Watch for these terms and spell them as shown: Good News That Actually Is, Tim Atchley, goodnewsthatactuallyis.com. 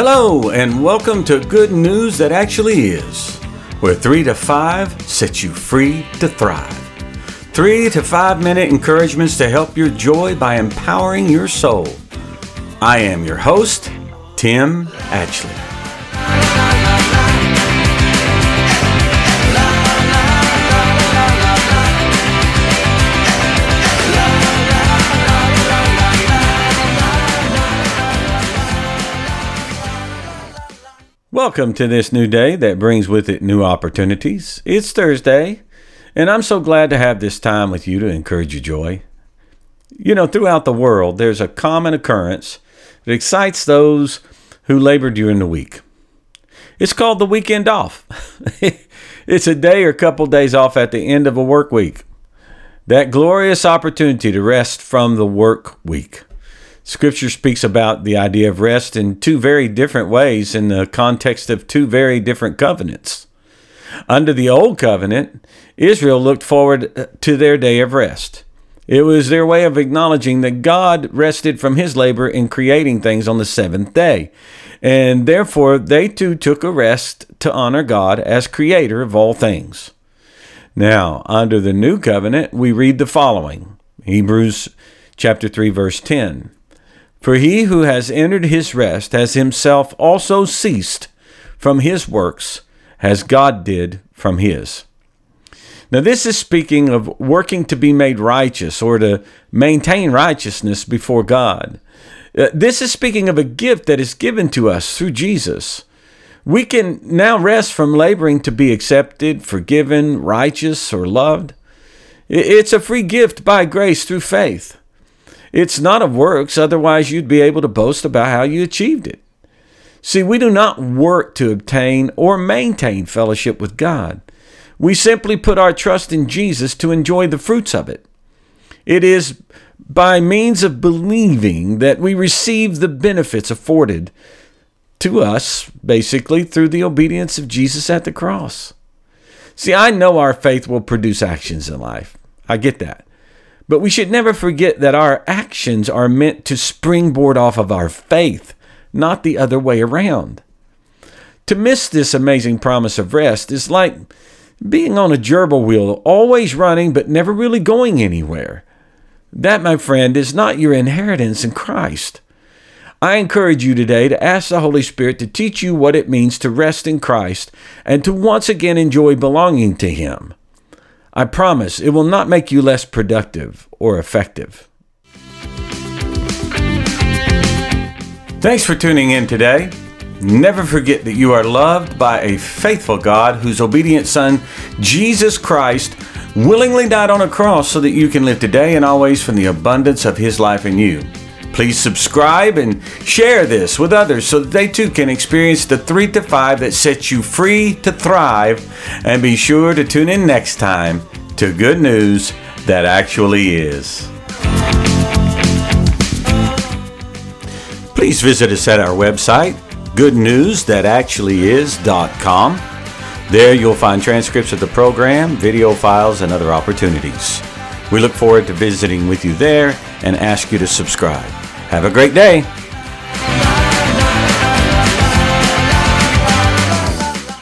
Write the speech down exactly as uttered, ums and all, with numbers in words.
Hello, and welcome to Good News That Actually Is, where three to five sets you free to thrive. Three to five minute encouragements to help your joy by empowering your soul. I am your host, Tim Atchley. Welcome to this new day that brings with it new opportunities. It's Thursday, and I'm so glad to have this time with you to encourage your joy. You know, throughout the world, there's a common occurrence that excites those who labor during the week. It's called the weekend off. It's a day or couple days off at the end of a work week. That glorious opportunity to rest from the work week. Scripture speaks about the idea of rest in two very different ways in the context of two very different covenants. Under the old covenant, Israel looked forward to their day of rest. It was their way of acknowledging that God rested from his labor in creating things on the seventh day. And therefore, they too took a rest to honor God as creator of all things. Now, under the new covenant, we read the following. Hebrews chapter three, verse ten. For he who has entered his rest has himself also ceased from his works, as God did from his. Now this is speaking of working to be made righteous, or to maintain righteousness before God. This is speaking of a gift that is given to us through Jesus. We can now rest from laboring to be accepted, forgiven, righteous, or loved. It's a free gift by grace through faith. It's not of works, otherwise you'd be able to boast about how you achieved it. See, we do not work to obtain or maintain fellowship with God. We simply put our trust in Jesus to enjoy the fruits of it. It is by means of believing that we receive the benefits afforded to us, basically, through the obedience of Jesus at the cross. See, I know our faith will produce actions in life. I get that. But we should never forget that our actions are meant to springboard off of our faith, not the other way around. To miss this amazing promise of rest is like being on a gerbil wheel, always running but never really going anywhere. That, my friend, is not your inheritance in Christ. I encourage you today to ask the Holy Spirit to teach you what it means to rest in Christ and to once again enjoy belonging to Him. I promise it will not make you less productive or effective. Thanks for tuning in today. Never forget that you are loved by a faithful God whose obedient Son, Jesus Christ, willingly died on a cross so that you can live today and always from the abundance of His life in you. Please subscribe and share this with others so that they too can experience the three to five that sets you free to thrive. And be sure to tune in next time to Good News That Actually Is. Please visit us at our website, good news that actually is dot com. There you'll find transcripts of the program, video files, and other opportunities. We look forward to visiting with you there and ask you to subscribe. Have a great day.